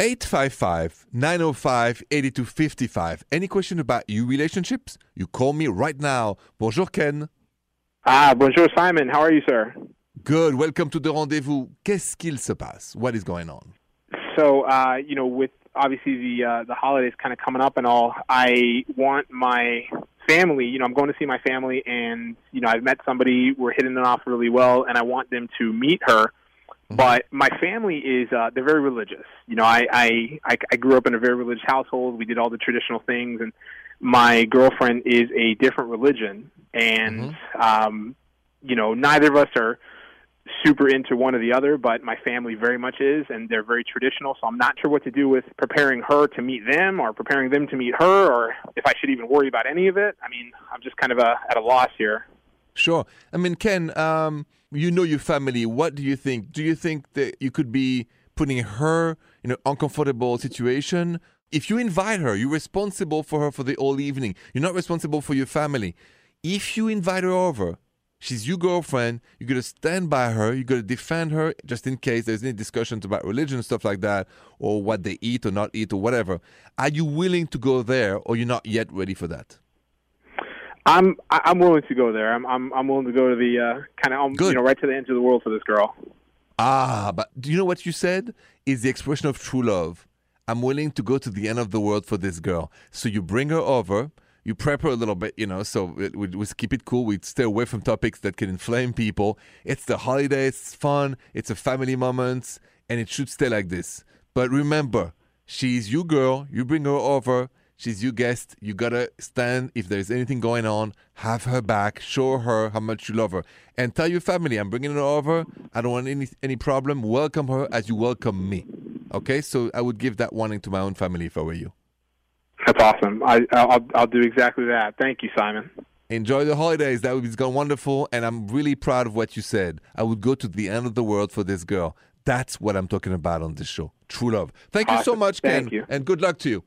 855-905-8255. Any question about your relationships? You call me right now. Bonjour, Ken. Bonjour, Simon. How are you, sir? Good. Welcome to the rendezvous. Qu'est-ce qu'il se passe? What is going on? So, with obviously the holidays kind of coming up and all, I want my family, I'm going to see my family and, I've met somebody, we're hitting it off really well, and I want them to meet her. But my family is, they're very religious. I grew up in a very religious household. We did all the traditional things, and my girlfriend is a different religion. And, neither of us are super into one or the other, but my family very much is, and they're very traditional. So I'm not sure what to do with preparing her to meet them or preparing them to meet her, or if I should even worry about any of it. I mean, I'm just kind of at a loss here. Sure. I mean, Ken, your family. What do you think? Do you think that you could be putting her in an uncomfortable situation? If you invite her, you're responsible for her for the whole evening. You're not responsible for your family. If you invite her over, she's your girlfriend, you're going to stand by her, you're going to defend her just in case there's any discussions about religion and stuff like that, or what they eat or not eat or whatever. Are you willing to go there, or you're not yet ready for that? I'm willing to go there. I'm willing to go to the right to the end of the world for this girl. But do you know what you said is the expression of true love? I'm willing to go to the end of the world for this girl. So you bring her over, you prep her a little bit, so we keep it cool. We stay away from topics that can inflame people. It's the holiday, it's fun, it's a family moment, and it should stay like this. But remember, she's your girl. You bring her over. She's your guest. You got to stand if there's anything going on. Have her back. Show her how much you love her. And tell your family, I'm bringing her over. I don't want any problem. Welcome her as you welcome me. Okay? So I would give that warning to my own family if I were you. That's awesome. I'll do exactly that. Thank you, Simon. Enjoy the holidays. That would be wonderful. And I'm really proud of what you said. I would go to the end of the world for this girl. That's what I'm talking about on this show. True love. Thank you so much, Ken. Thank you. And good luck to you.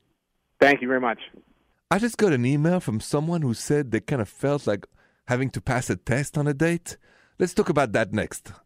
Thank you very much. I just got an email from someone who said they kind of felt like having to pass a test on a date. Let's talk about that next.